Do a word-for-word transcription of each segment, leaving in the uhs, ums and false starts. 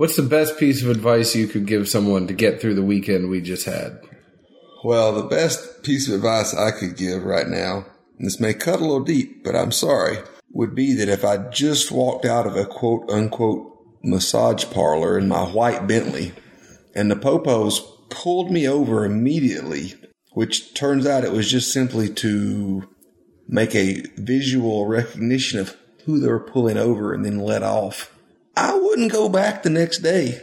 What's the best piece of advice you could give someone to get through the weekend we just had? Well, the best piece of advice I could give right now, and this may cut a little deep, but I'm sorry, would be that if I just walked out of a quote-unquote massage parlor in my white Bentley and the popos pulled me over immediately, which turns out it was just simply to make a visual recognition of who they were pulling over and then let off, I wouldn't go back the next day.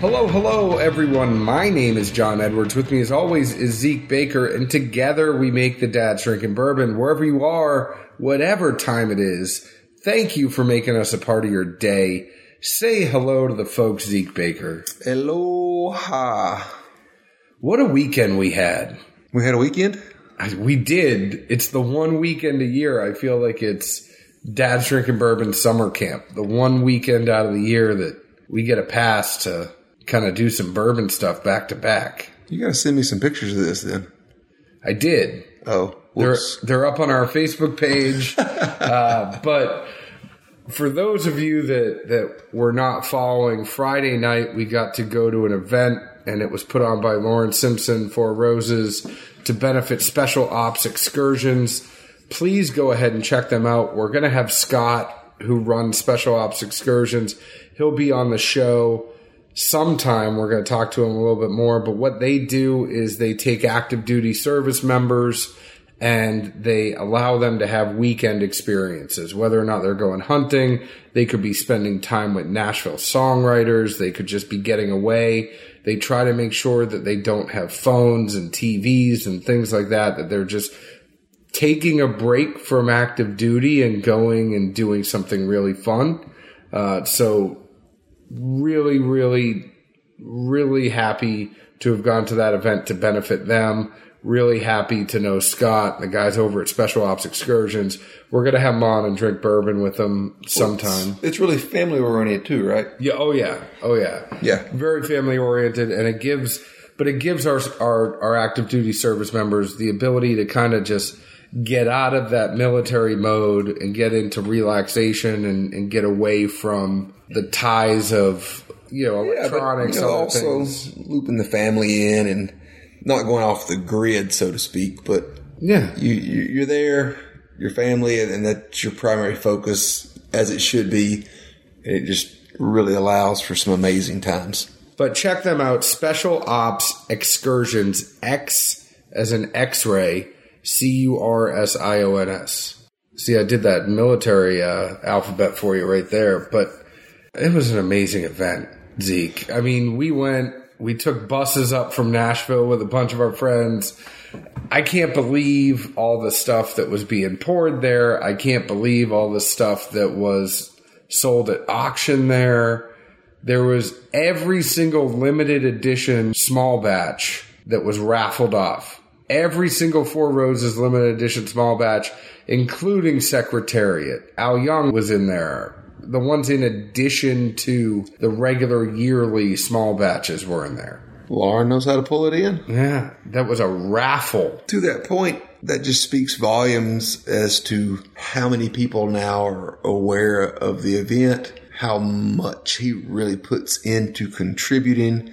Hello, hello, everyone. My name is John Edwards. With me, as always, is Zeke Baker, and together we make the Dad Drinking Bourbon. Wherever you are, whatever time it is, thank you for making us a part of your day. Say hello to the folks, Zeke Baker. Aloha. What a weekend we had. We had a weekend? We did. It's the one weekend a year. I feel like it's Dad Drinking Bourbon summer camp, the one weekend out of the year that we get a pass to kind of do some bourbon stuff back to back. You got to send me some pictures of this then. I did. Oh, whoops. They're, they're up on our Facebook page. uh, but for those of you that, that were not following, Friday night we got to go to an event, and it was put on by Lauren Simpson, Four Roses, to benefit Special Ops Excursions. Please go ahead and check them out. We're going to have Scott, who runs Special Ops Excursions. He'll be on the show sometime. We're going to talk to him a little bit more. But what they do is they take active duty service members and they allow them to have weekend experiences. Whether or not they're going hunting, they could be spending time with Nashville songwriters. They could just be getting away. They try to make sure that they don't have phones and T Vs and things like that, that they're just taking a break from active duty and going and doing something really fun. Uh, so really, really, really happy to have gone to that event to benefit them. Really happy to know Scott, the guys over at Special Ops Excursions. We're going to have them on and drink bourbon with them sometime. Well, it's, it's really family-oriented too, right? Yeah. Oh, yeah. Oh, yeah. Yeah. Very family-oriented, and it gives – but it gives our, our, our active duty service members the ability to kind of just – get out of that military mode and get into relaxation and, and get away from the ties of, you know, electronics. Yeah, but, you know, also things. Looping the family in and not going off the grid, so to speak. But yeah, you, you, you're there, your family, and that's your primary focus, as it should be. And it just really allows for some amazing times. But check them out. Special Ops Excursions, X as an X-ray. C U R S I O N S. See, I did that military uh, alphabet for you right there, but it was an amazing event, Zeke. I mean, we went, we took buses up from Nashville with a bunch of our friends. I can't believe all the stuff that was being poured there. I can't believe all the stuff that was sold at auction there. There was every single limited edition small batch that was raffled off. Every single Four Roses limited edition small batch, including Secretariat. Al Young was in there. The ones in addition to the regular yearly small batches were in there. Lauren knows how to pull it in. Yeah, that was a raffle. To that point, that just speaks volumes as to how many people now are aware of the event, how much he really puts into contributing.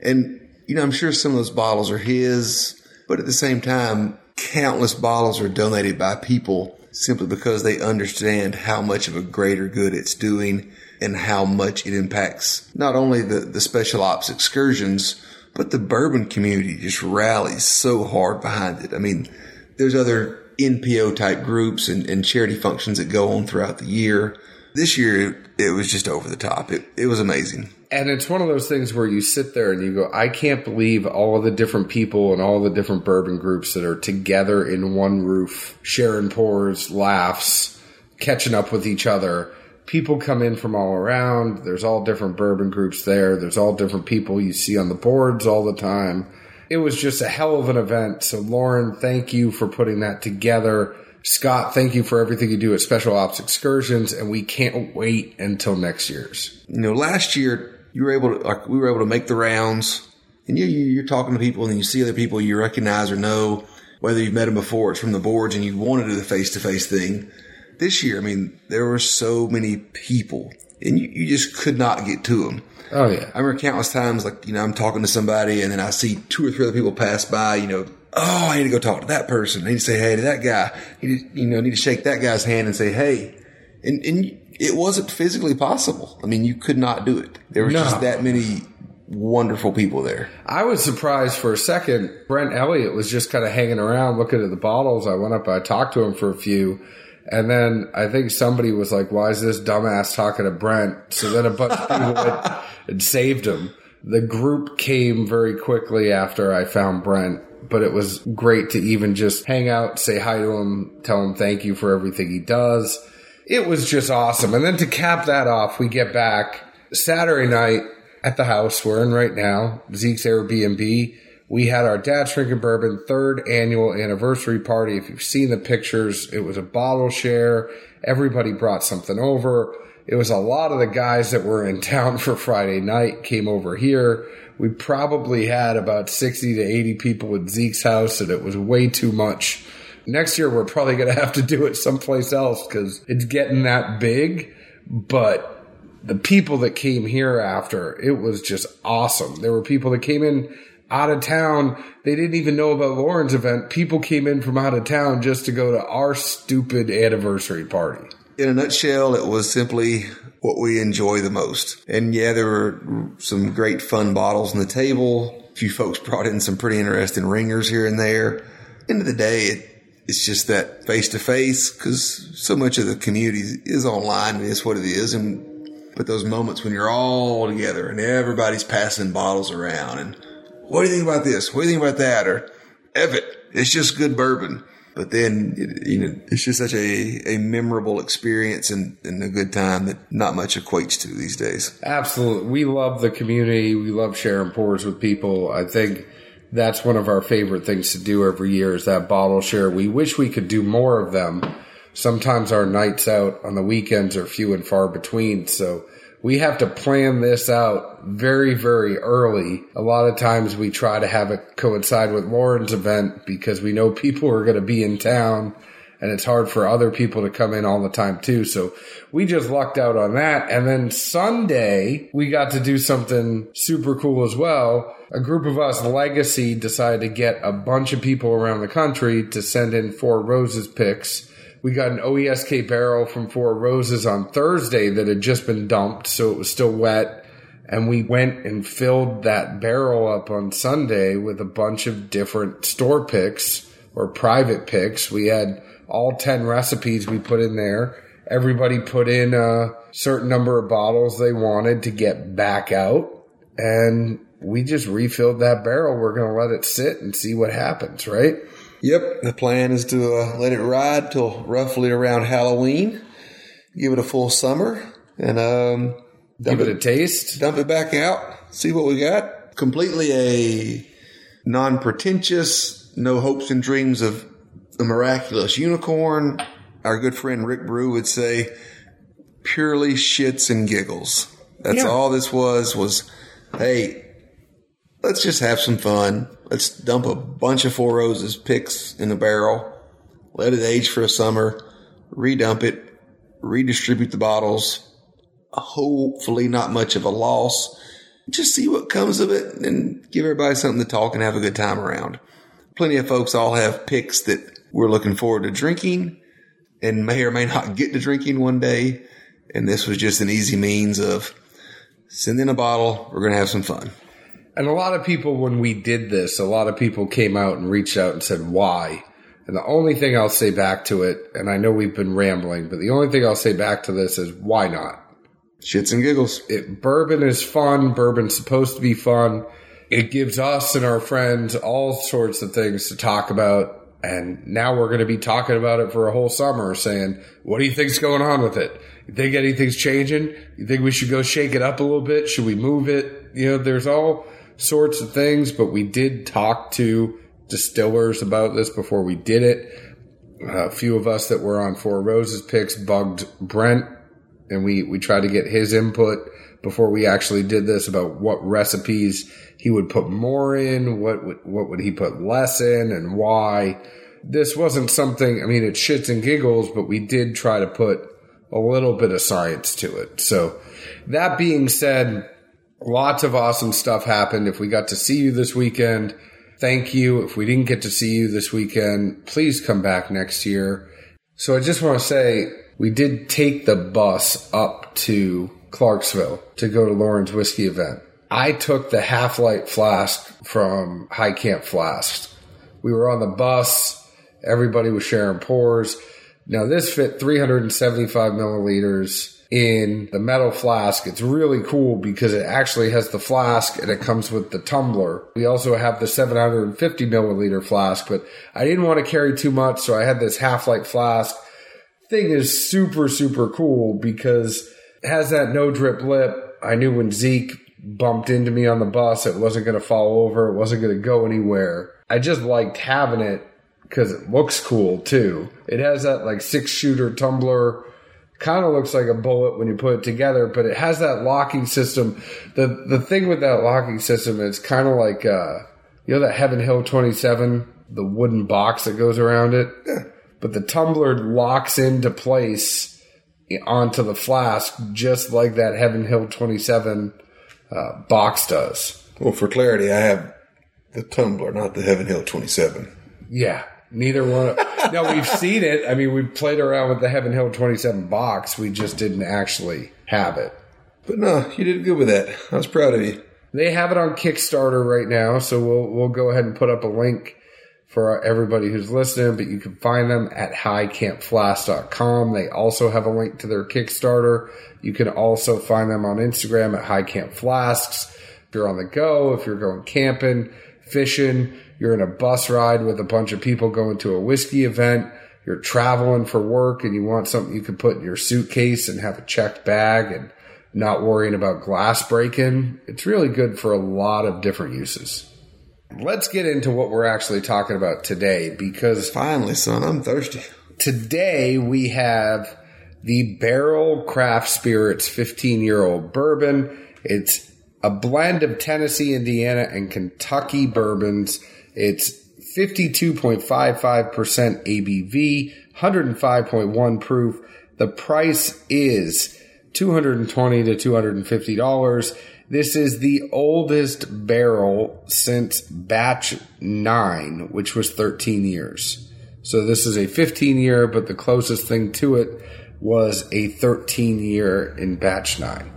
And, you know, I'm sure some of those bottles are his. But at the same time, countless bottles are donated by people simply because they understand how much of a greater good it's doing and how much it impacts not only the, the Special Ops Excursions, but the bourbon community just rallies so hard behind it. I mean, there's other N P O-type groups and, and charity functions that go on throughout the year. This year, it was just over the top. It, it was amazing. And it's one of those things where you sit there and you go, I can't believe all of the different people and all the different bourbon groups that are together in one roof, sharing pours, laughs, catching up with each other. People come in from all around. There's all different bourbon groups there. There's all different people you see on the boards all the time. It was just a hell of an event. So, Lauren, thank you for putting that together. Scott, thank you for everything you do at Special Ops Excursions, and we can't wait until next year's. You know, last year you were able to, like, we were able to make the rounds, and you, you're talking to people, and you see other people you recognize or know, whether you've met them before, it's from the boards, and you want to do the face-to-face thing. This year, I mean, there were so many people, and you, you just could not get to them. Oh, yeah. I remember countless times, like, you know, I'm talking to somebody, and then I see two or three other people pass by, you know, oh, I need to go talk to that person. I need to say hey to that guy. I need to, you know, I need to shake that guy's hand and say hey. And, and it wasn't physically possible. I mean, you could not do it. There was no. just that many wonderful people there. I was surprised for a second. Brent Elliott was just kind of hanging around looking at the bottles. I went up, I talked to him for a few. And then I think somebody was like, why is this dumbass talking to Brent? So then a bunch of people went and saved him. The group came very quickly after I found Brent. But it was great to even just hang out, say hi to him, tell him thank you for everything he does. It was just awesome. And then to cap that off, we get back Saturday night at the house we're in right now, Zeke's Airbnb. We had our Dad Drinking Bourbon third annual anniversary party. If you've seen the pictures, it was a bottle share. Everybody brought something over. It was a lot of the guys that were in town for Friday night came over here. We probably had about sixty to eighty people at Zeke's house, and it was way too much. Next year, we're probably going to have to do it someplace else because it's getting that big. But the people that came here after, it was just awesome. There were people that came in out of town. They didn't even know about Lauren's event. People came in from out of town just to go to our stupid anniversary party. In a nutshell, it was simply what we enjoy the most. And yeah, there were some great fun bottles on the table. A few folks brought in some pretty interesting ringers here and there. End of the day, it, it's just that face-to-face, because so much of the community is online. And it's what it is. And but those moments when you're all together and everybody's passing bottles around and what do you think about this? What do you think about that? Or, F it, it's just good bourbon. But then, it, you know, it's just such a, a memorable experience and, and a good time that not much equates to these days. Absolutely. We love the community. We love sharing pours with people. I think that's one of our favorite things to do every year is that bottle share. We wish we could do more of them. Sometimes our nights out on the weekends are few and far between. So we have to plan this out very, very early. A lot of times we try to have it coincide with Lauren's event because we know people are going to be in town and it's hard for other people to come in all the time too. So we just lucked out on that. And then Sunday we got to do something super cool as well. A group of us, Legacy, decided to get a bunch of people around the country to send in Four Roses picks. We got an O E S K barrel from Four Roses on Thursday that had just been dumped, so it was still wet. And we went and filled that barrel up on Sunday with a bunch of different store picks or private picks. We had all ten recipes we put in there. Everybody put in a certain number of bottles they wanted to get back out. And we just refilled that barrel. We're going to let it sit and see what happens, right? Yep, the plan is to uh, let it ride till roughly around Halloween, give it a full summer, and um, give it, it a taste. Dump it back out, see what we got. Completely a non-pretentious, no hopes and dreams of a miraculous unicorn. Our good friend Rick Brew would say, purely shits and giggles. That's yeah. all this was, was, hey, let's just have some fun. Let's dump a bunch of Four Roses picks in a barrel, let it age for a summer, redump it, redistribute the bottles, hopefully not much of a loss. Just see what comes of it and give everybody something to talk and have a good time around. Plenty of folks all have picks that we're looking forward to drinking and may or may not get to drinking one day. And this was just an easy means of send in a bottle. We're going to have some fun. And a lot of people, when we did this, a lot of people came out and reached out and said, why? And the only thing I'll say back to it, and I know we've been rambling, but the only thing I'll say back to this is, why not? Shits and giggles. It, bourbon is fun. Bourbon's supposed to be fun. It gives us and our friends all sorts of things to talk about. And now we're going to be talking about it for a whole summer, saying, what do you think's going on with it? You think anything's changing? You think we should go shake it up a little bit? Should we move it? You know, there's all sorts of things, but we did talk to distillers about this before we did it. a few of us that were on Four Roses picks bugged Brent, and we, we tried to get his input before we actually did this about what recipes he would put more in, what would, what would he put less in, and why. This wasn't something, I mean, it's shits and giggles, but we did try to put a little bit of science to it. So that being said, lots of awesome stuff happened. If we got to see you this weekend, thank you. If we didn't get to see you this weekend, please come back next year. So I just want to say we did take the bus up to Clarksville to go to Lauren's whiskey event. I took the half-light flask from High Camp Flasks. We were on the bus. Everybody was sharing pours. Now, this fit three hundred seventy-five milliliters in the metal flask. It's really cool because it actually has the flask and it comes with the tumbler. We also have the seven hundred fifty milliliter flask, but I didn't want to carry too much, so I had this half-light flask. Thing is super, super cool because it has that no-drip lip. I knew when Zeke bumped into me on the bus, it wasn't going to fall over. It wasn't going to go anywhere. I just liked having it. Because it looks cool, too. It has that, like, six-shooter tumbler. Kind of looks like a bullet when you put it together, but it has that locking system. The the thing with that locking system, it's kind of like, uh, you know that Heaven Hill twenty-seven, the wooden box that goes around it? But the tumbler locks into place onto the flask just like that Heaven Hill twenty-seven uh, box does. Well, for clarity, I have the tumbler, not the Heaven Hill twenty-seven. Yeah. Neither one of, no, we've seen it. I mean, we've played around with the Heaven Hill twenty-seven box. We just didn't actually have it. But no, you did good with that. I was proud of you. They have it on Kickstarter right now, so we'll we'll go ahead and put up a link for everybody who's listening. But you can find them at high camp flasks dot com. They also have a link to their Kickstarter. You can also find them on Instagram at highcampflasks. If you're on the go, if you're going camping, fishing, you're in a bus ride with a bunch of people going to a whiskey event, you're traveling for work and you want something you can put in your suitcase and have a checked bag and not worrying about glass breaking, it's really good for a lot of different uses. Let's get into what we're actually talking about today because... Finally, son, I'm thirsty. Today we have the Barrel Craft Spirits fifteen-year-old bourbon. It's a blend of Tennessee, Indiana, and Kentucky bourbons. It's fifty-two point five five percent A B V, one oh five point one proof. The price is two hundred twenty dollars to two hundred fifty dollars. This is the oldest barrel since batch nine, which was thirteen years. So this is a fifteen-year, but the closest thing to it was a thirteen-year in batch nine.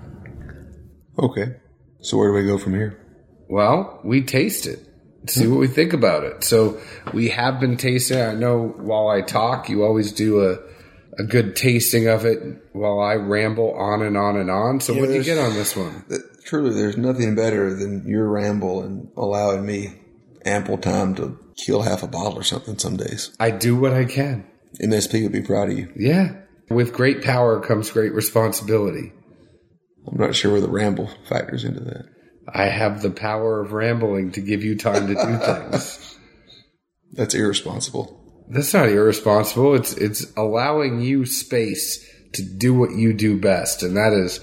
Okay. So where do we go from here? Well, we taste it. See what we think about it. So we have been tasting. I know while I talk, you always do a a good tasting of it while I ramble on and on and on. So yeah, what do you get on this one? That, truly, there's nothing better than your ramble and allowing me ample time to kill half a bottle or something some days. I do what I can. M S P would be proud of you. Yeah. With great power comes great responsibility. I'm not sure where the ramble factors into that. I have the power of rambling to give you time to do things. That's irresponsible. That's not irresponsible. It's it's allowing you space to do what you do best, and that is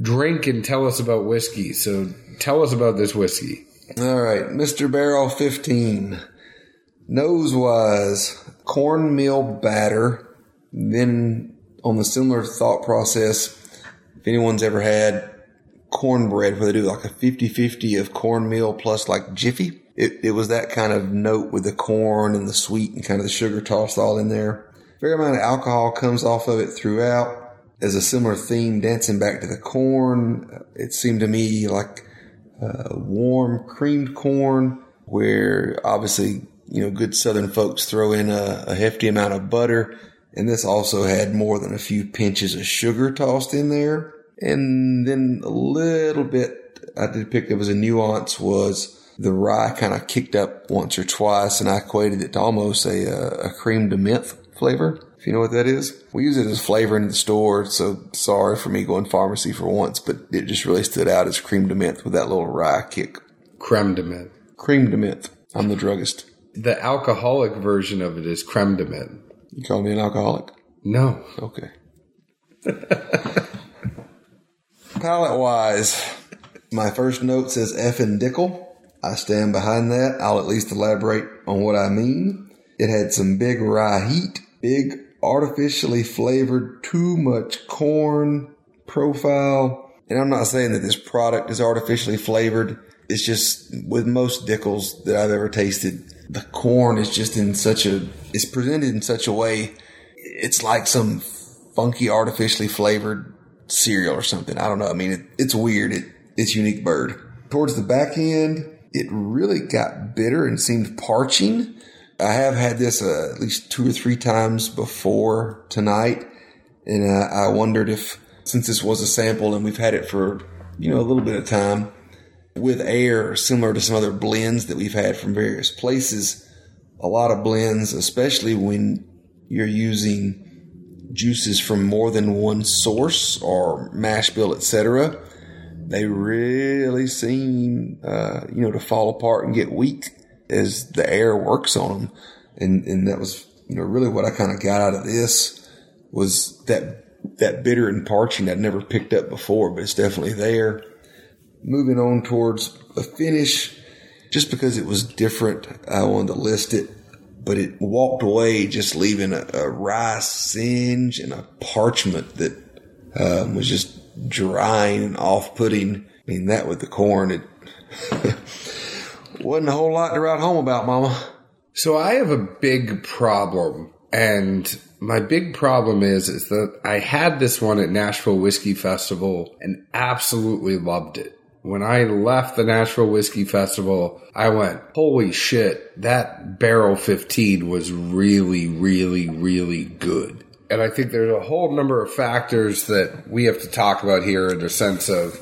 drink and tell us about whiskey. So tell us about this whiskey. All right, Mister Barrel fifteen. Nose-wise, cornmeal batter. Then on the similar thought process, if anyone's ever had cornbread where they do like a fifty-fifty of cornmeal plus like Jiffy. It it was that kind of note with the corn and the sweet and kind of the sugar tossed all in there. Fair amount of alcohol comes off of it throughout. There's a similar theme dancing back to the corn. It seemed to me like uh, warm creamed corn where obviously, you know, good Southern folks throw in a, a hefty amount of butter. And this also had more than a few pinches of sugar tossed in there. And then a little bit I did pick up as a nuance was the rye kind of kicked up once or twice, and I equated it to almost a, a cream de menthe flavor, if you know what that is. We use it as flavoring in the store, so sorry for me going pharmacy for once, but it just really stood out as cream de menthe with that little rye kick. Creme de menthe. Cream de menthe. I'm the druggist. The alcoholic version of it is creme de menthe. You call me an alcoholic? No. Okay. Palette-wise, my first note says F and Dickel. I stand behind that. I'll at least elaborate on what I mean. It had some big rye heat, big artificially flavored, too much corn profile. And I'm not saying that this product is artificially flavored. It's just with most Dickels that I've ever tasted, the corn is just in such a, it's presented in such a way, it's like some funky artificially flavored cereal or something. I don't know. I mean, it, it's weird. It, it's unique bird. Towards the back end, it really got bitter and seemed parching. I have had this uh, at least two or three times before tonight, and uh, I wondered if, since this was a sample and we've had it for, you know, a little bit of time, with air, similar to some other blends that we've had from various places, a lot of blends, especially when you're using juices from more than one source or mash bill, et cetera, they really seem, uh, you know, to fall apart and get weak as the air works on them. And, and that was, you know, really what I kind of got out of this was that, that bitter and parching I'd never picked up before, but it's definitely there. Moving on towards a finish, just because it was different, I wanted to list it, but it walked away just leaving a, a rye singe and a parchment that um, was just drying and off-putting. I mean, that with the corn, it wasn't a whole lot to write home about, Mama. So I have a big problem, and my big problem is, is that I had this one at Nashville Whiskey Festival and absolutely loved it. When I left the Nashville Whiskey Festival, I went, holy shit, that Barrel fifteen was really, really, really good. And I think there's a whole number of factors that we have to talk about here in the sense of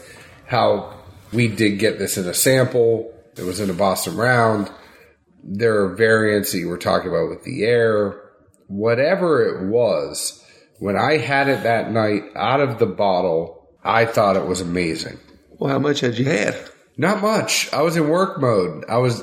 how we did get this in a sample. It was in a Boston round. There are variants that you were talking about with the air. Whatever it was, when I had it that night out of the bottle, I thought it was amazing. Well, how much had you had? Not much. I was in work mode. I was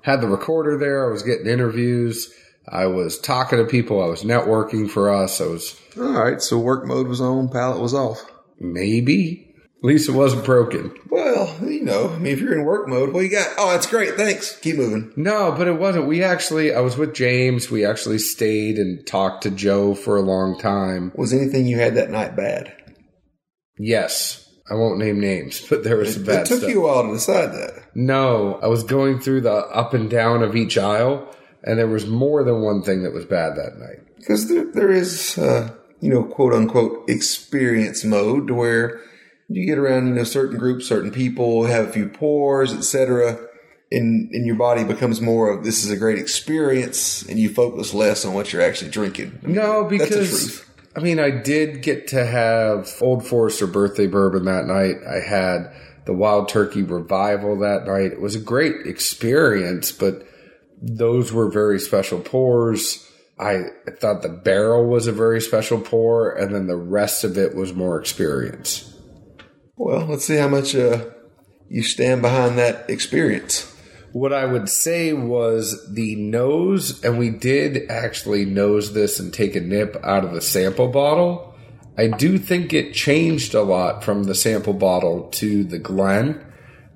had the recorder there. I was getting interviews. I was talking to people. I was networking for us. I was all right. So work mode was on. Palette was off. Maybe. At least it wasn't broken. Well, you know, I mean, if you're in work mode, what do you got? Oh, that's great. Thanks. Keep moving. No, but it wasn't. We actually, I was with James. We actually stayed and talked to Joe for a long time. Was anything you had that night bad? Yes. I won't name names, but there was some bad stuff. It took you a while to decide that. No, I was going through the up and down of each aisle, and there was more than one thing that was bad that night. Because there, there is, uh, you know, quote unquote, experience mode where you get around, you know, certain groups, certain people, have a few pours, et cetera, and and your body becomes more of this is a great experience, and you focus less on what you're actually drinking. I mean, no, because that's the truth. I mean, I did get to have Old Forester Birthday Bourbon that night. I had the Wild Turkey Revival that night. It was a great experience, but those were very special pours. I thought the barrel was a very special pour, and then the rest of it was more experience. Well, let's see how much uh, you stand behind that experience. What I would say was the nose, and we did actually nose this and take a nip out of the sample bottle. I do think it changed a lot from the sample bottle to the Glen.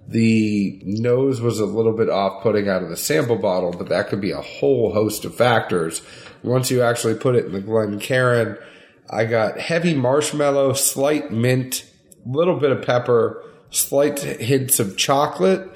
The nose was a little bit off-putting out of the sample bottle, but that could be a whole host of factors. Once you actually put it in the Glencairn, I got heavy marshmallow, slight mint, little bit of pepper, slight hints of chocolate,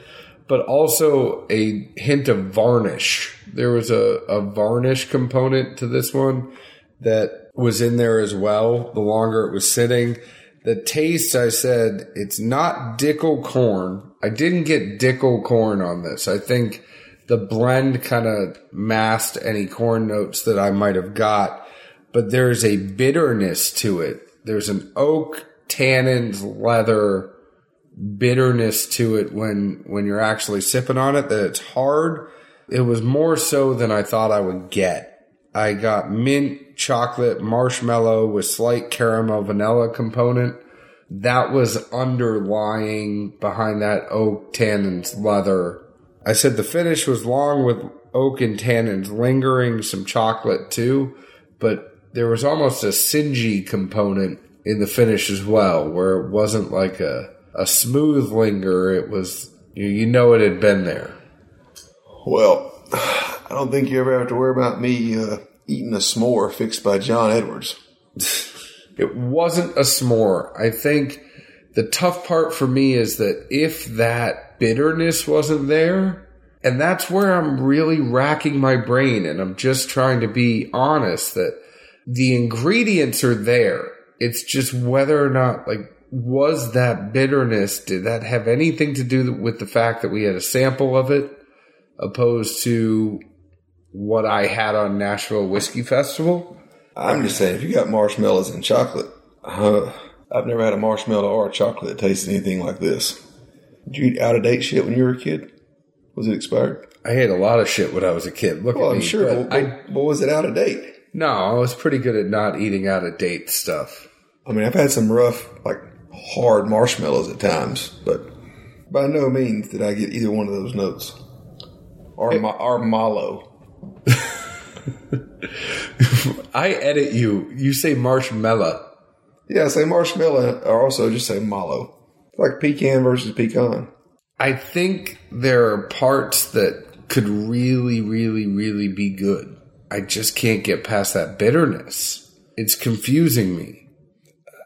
but also a hint of varnish. There was a, a varnish component to this one that was in there as well, the longer it was sitting. The taste, I said, it's not Dickel corn. I didn't get Dickel corn on this. I think the blend kind of masked any corn notes that I might have got, but there's a bitterness to it. There's an oak, tannins, leather bitterness to it when when you're actually sipping on it, that it's hard. It was more so than I thought I would get. I got mint, chocolate, marshmallow with slight caramel vanilla component. That was underlying behind that oak, tannins, leather. I said the finish was long with oak and tannins lingering, some chocolate too, but there was almost a singy component in the finish as well, where it wasn't like a, a smooth linger. It was, you, you know, it had been there. Well, I don't think you ever have to worry about me uh, eating a s'more fixed by John Edwards. It wasn't a s'more. I think the tough part for me is that if that bitterness wasn't there, and that's where I'm really racking my brain, and I'm just trying to be honest that the ingredients are there. It's just whether or not, like, was that bitterness, did that have anything to do with the fact that we had a sample of it opposed to what I had on Nashville Whiskey Festival? I'm just saying, if you got marshmallows and chocolate, uh, I've never had a marshmallow or a chocolate that tastes anything like this. Did you eat out-of-date shit when you were a kid? Was it expired? I ate a lot of shit when I was a kid. Look well, at me. I'm sure. But, but, I, but was it out-of-date? No, I was pretty good at not eating out-of-date stuff. I mean, I've had some rough, like, hard marshmallows at times, but by no means did I get either one of those notes. Or, hey. ma- or mallow. I edit you. You say marshmallow. Yeah, I say marshmallow, or also just say mallow. It's like pecan versus pecan. I think there are parts that could really, really, really be good. I just can't get past that bitterness. It's confusing me.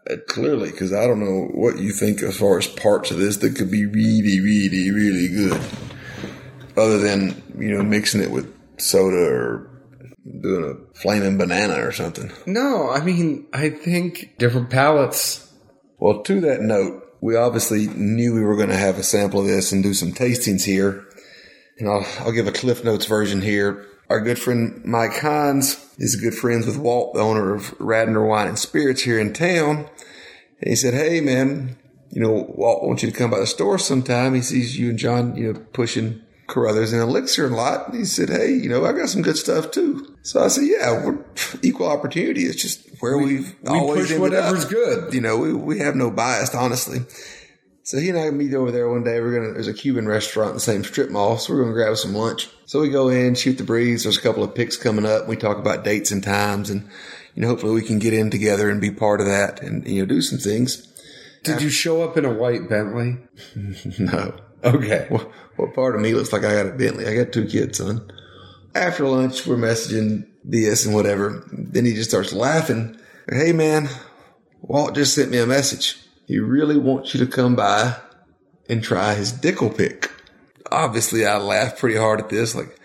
Uh, clearly, because I don't know what you think as far as parts of this that could be really, really, really good. Other than, you know, mixing it with soda or doing a flaming banana or something. No, I mean, I think different palates. Well, to that note, we obviously knew we were going to have a sample of this and do some tastings here. And I'll, I'll give a Cliff Notes version here. Our good friend Mike Hines is good friends with Walt, the owner of Radnor Wine and Spirits here in town. And he said, hey, man, you know, Walt wants you to come by the store sometime. He sees you and John, you know, pushing Carruthers and Elixir a lot. And he said, hey, you know, I got some good stuff too. So I said, yeah, we're equal opportunity. It's just where we, we've we always push whatever's up. Good. You know, we, we have no bias, honestly. So he and I meet over there one day. We're gonna there's a Cuban restaurant in the same strip mall, so we're gonna grab some lunch. So we go in, shoot the breeze. There's a couple of picks coming up. We talk about dates and times, and you know, hopefully we can get in together and be part of that, and you know, do some things. Did I, you show up in a white Bentley? No. Okay. Well, well, part of me looks like I got a Bentley. I got two kids, son. After lunch, we're messaging B S and whatever. Then he just starts laughing. Hey, man, Walt just sent me a message. He really wants you to come by and try his Dickel pick. Obviously, I laughed pretty hard at this. Like,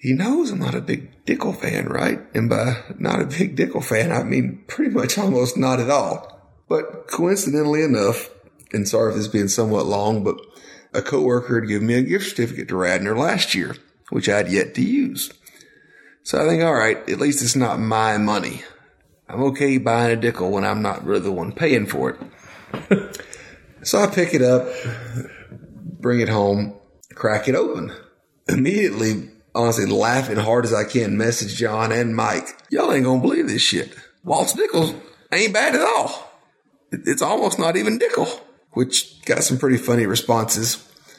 he knows I'm not a big Dickel fan, right? And by not a big Dickel fan, I mean pretty much almost not at all. But coincidentally enough, and sorry for this being somewhat long, but a coworker had given me a gift certificate to Radnor last year, which I had yet to use. So I think, all right, at least it's not my money. I'm okay buying a Dickel when I'm not really the one paying for it. So I pick it up, bring it home, crack it open. Immediately, honestly, laughing hard as I can, message John and Mike. Y'all ain't going to believe this shit. Walt's Dickel ain't bad at all. It's almost not even Dickel, which got some pretty funny responses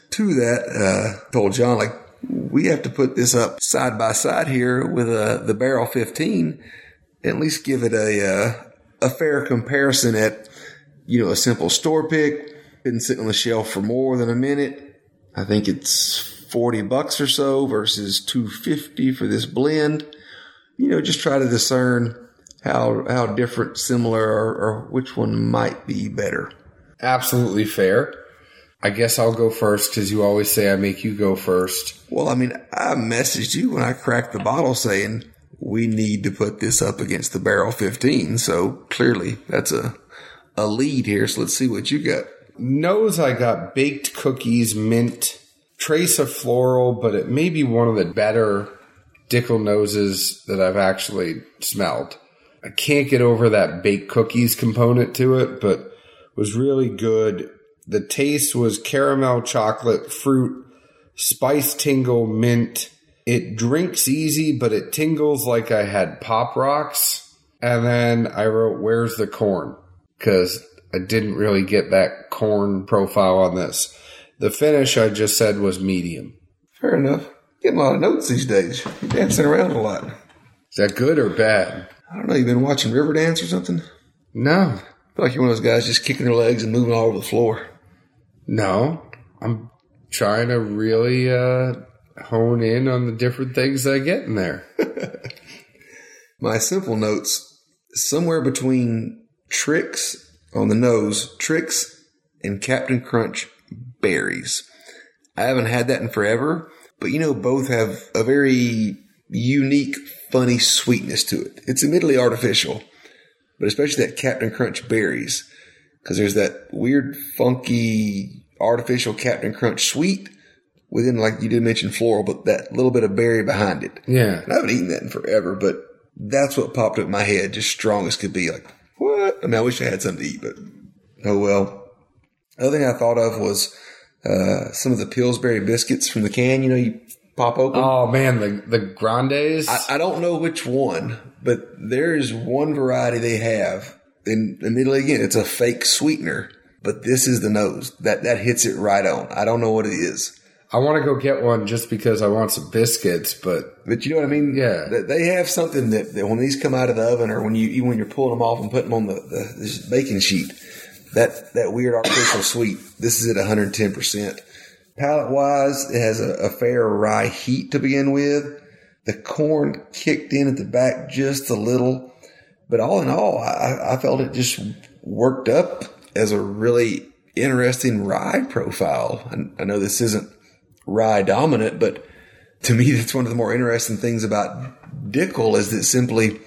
to that. Uh, told John, like, we have to put this up side by side here with uh, the Barrel fifteen, and at least give it a, uh, a fair comparison at, you know, a simple store pick. Been sitting on the shelf for more than a minute. I think it's forty bucks or so versus two fifty for this blend. You know, just try to discern how how different, similar, or, or which one might be better. Absolutely fair. I guess I'll go first because you always say I make you go first. Well, I mean, I messaged you when I cracked the bottle saying we need to put this up against the Barrel fifteen. So clearly that's a... a lead here, so let's see what you got. Nose, I got baked cookies, mint, trace of floral, but it may be one of the better Dickel noses that I've actually smelled. I can't get over that baked cookies component to it, but was really good. The taste was caramel, chocolate, fruit, spice tingle, mint. It drinks easy, but it tingles like I had Pop Rocks. And then I wrote, where's the corn? Because I didn't really get that corn profile on this. The finish I just said was medium. Fair enough. Getting a lot of notes these days. You're dancing around a lot. Is that good or bad? I don't know, you been watching Riverdance or something? No. I feel like you're one of those guys just kicking their legs and moving all over the floor. No. I'm trying to really uh, hone in on the different things that I get in there. My simple notes, somewhere between Trix on the nose, Trix and Captain Crunch berries. I haven't had that in forever, but you know, both have a very unique, funny sweetness to it. It's admittedly artificial, but especially that Captain Crunch berries, because there's that weird, funky, artificial Captain Crunch sweet within, like you did mention floral, but that little bit of berry behind it. Yeah. And I haven't eaten that in forever, but that's what popped up in my head, just strong as could be. Like, what? I mean, I wish I had something to eat, but oh well. The other thing I thought of was uh, some of the Pillsbury biscuits from the can, you know, you pop open. Oh, man, the the Grandes. I, I don't know which one, but there is one variety they have. And admittedly, again, it's a fake sweetener, but this is the nose. That, that hits it right on. I don't know what it is. I want to go get one just because I want some biscuits, but... But you know what I mean? Yeah. They have something that, that when these come out of the oven or when, you, when you're pulling them off and putting them on the, the this baking sheet, that, that weird artificial sweet, this is at one hundred ten percent. Palate-wise, it has a, a fair rye heat to begin with. The corn kicked in at the back just a little. But all in all, I, I felt it just worked up as a really interesting rye profile. I, I know this isn't rye dominant, but to me, that's one of the more interesting things about Dickel is that simply,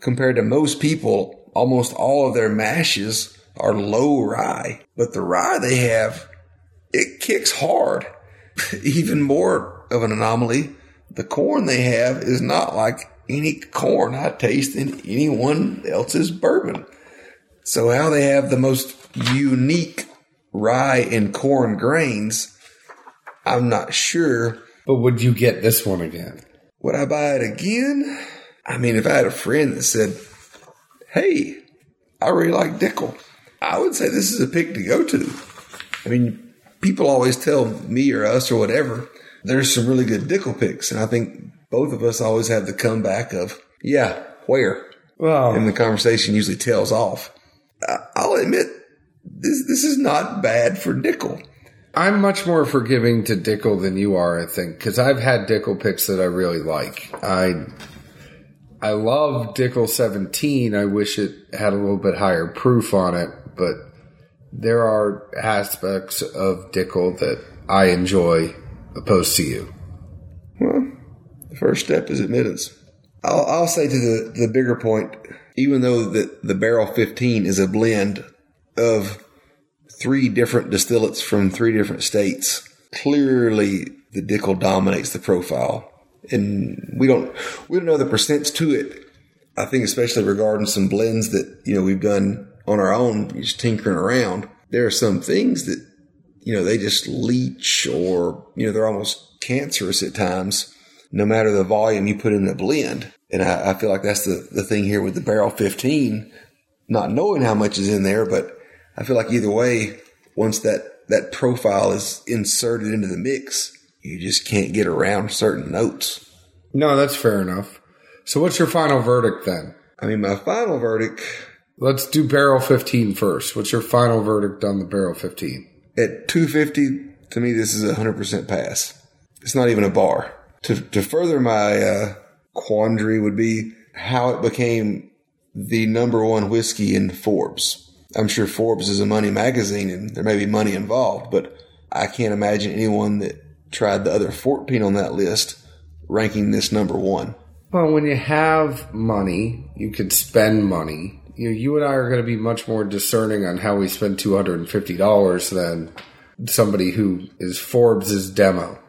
compared to most people, almost all of their mashes are low rye, but the rye they have, it kicks hard. Even more of an anomaly, the corn they have is not like any corn I taste in anyone else's bourbon. So how they have the most unique rye and corn grains, I'm not sure. But would you get this one again? Would I buy it again? I mean, if I had a friend that said, hey, I really like Dickel, I would say this is a pick to go to. I mean, people always tell me or us or whatever, there's some really good Dickel picks. And I think both of us always have the comeback of, yeah, where? Well, and the conversation usually tails off. I'll admit, this this is not bad for Dickel. I'm much more forgiving to Dickel than you are, I think, because I've had Dickel picks that I really like. I... I love Dickel seventeen. I wish it had a little bit higher proof on it, but there are aspects of Dickel that I enjoy opposed to you. Well, the first step is admittance. I'll, I'll say to the, the bigger point, even though the, the Barrel fifteen is a blend of three different distillates from three different states, clearly the Dickel dominates the profile. And we don't we don't know the percents to it. I think especially regarding some blends that, you know, we've done on our own, just tinkering around. There are some things that, you know, they just leach or, you know, they're almost cancerous at times, no matter the volume you put in the blend. And I, I feel like that's the, the thing here with the Barrel fifteen, not knowing how much is in there. But I feel like either way, once that, that profile is inserted into the mix, you just can't get around certain notes. No, that's fair enough. So what's your final verdict then? I mean, my final verdict... Let's do Barrel fifteen first. What's your final verdict on the Barrel fifteen? At two hundred fifty, to me, this is a one hundred percent pass. It's not even a bar. To, to further my uh, quandary would be how it became the number one whiskey in Forbes. I'm sure Forbes is a money magazine and there may be money involved, but I can't imagine anyone that tried the other fourteen on that list, ranking this number one. Well, when you have money, you can spend money. You know, you and I are going to be much more discerning on how we spend two hundred fifty dollars than somebody who is Forbes' demo.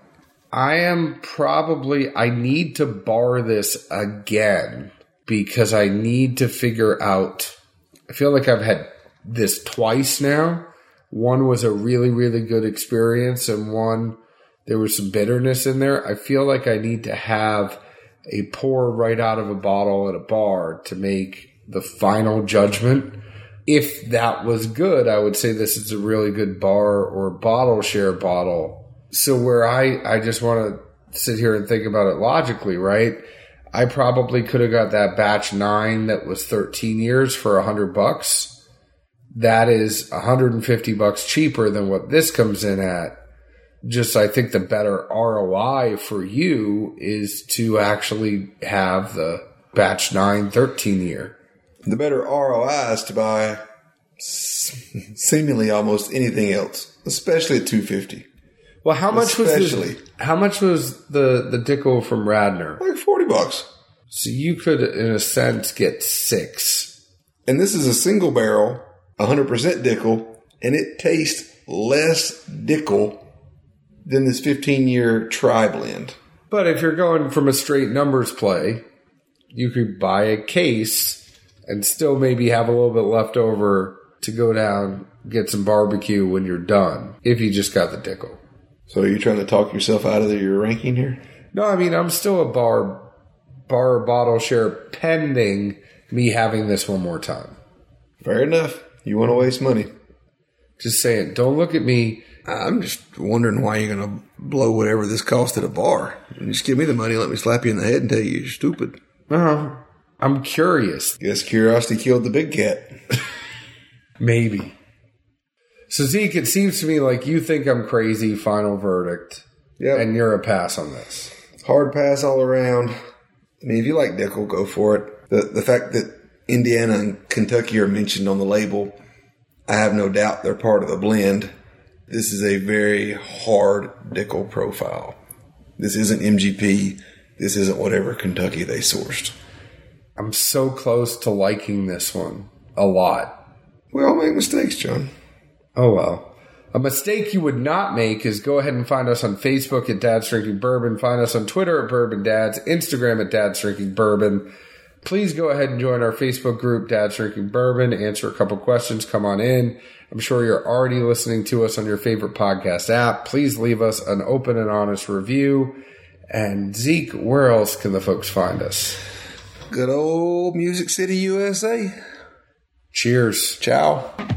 I am probably, I need to bar this again because I need to figure out, I feel like I've had this twice now. One was a really, really good experience and one... there was some bitterness in there. I feel like I need to have a pour right out of a bottle at a bar to make the final judgment. If that was good, I would say this is a really good bar or bottle share bottle. So where I, I just want to sit here and think about it logically, right? I probably could have got that batch nine that was thirteen years for a hundred bucks. That is one hundred fifty bucks cheaper than what this comes in at. Just, I think the better R O I for you is to actually have the batch nine thirteen year. The better R O I is to buy seemingly almost anything else, especially at two hundred fifty dollars. Well, how much especially. was this, how much was the the Dickel from Radnor? Like forty bucks. So you could, in a sense, get six. And this is a single barrel, one hundred percent Dickel, and it tastes less Dickel than this fifteen-year tri blend. But if you're going from a straight numbers play, you could buy a case and still maybe have a little bit left over to go down, get some barbecue when you're done, if you just got the Dickel. So are you trying to talk yourself out of your ranking here? No, I mean, I'm still a bar, bar bottle share pending me having this one more time. Fair enough. You want to waste money. Just saying, don't look at me. I'm just wondering why you're going to blow whatever this cost at a bar. Just give me the money, let me slap you in the head and tell you you're stupid. No, I'm curious. Guess curiosity killed the big cat. Maybe. So, Zeke, it seems to me like you think I'm crazy, final verdict. Yep. And you're a pass on this. Hard pass all around. I mean, if you like Dickel, go for it. The, the fact that Indiana and Kentucky are mentioned on the label, I have no doubt they're part of the blend. This is a very hard Dickel profile. This isn't M G P. This isn't whatever Kentucky they sourced. I'm so close to liking this one a lot. We all make mistakes, John. Oh, well. A mistake you would not make is go ahead and find us on Facebook at Dad's Drinking Bourbon. Find us on Twitter at Bourbon Dads. Instagram at Dad's Drinking Bourbon. Please go ahead and join our Facebook group, Dad's Drinking Bourbon. Answer a couple questions. Come on in. I'm sure you're already listening to us on your favorite podcast app. Please leave us an open and honest review. And, Zeke, where else can the folks find us? Good old Music City, U S A. Cheers. Ciao.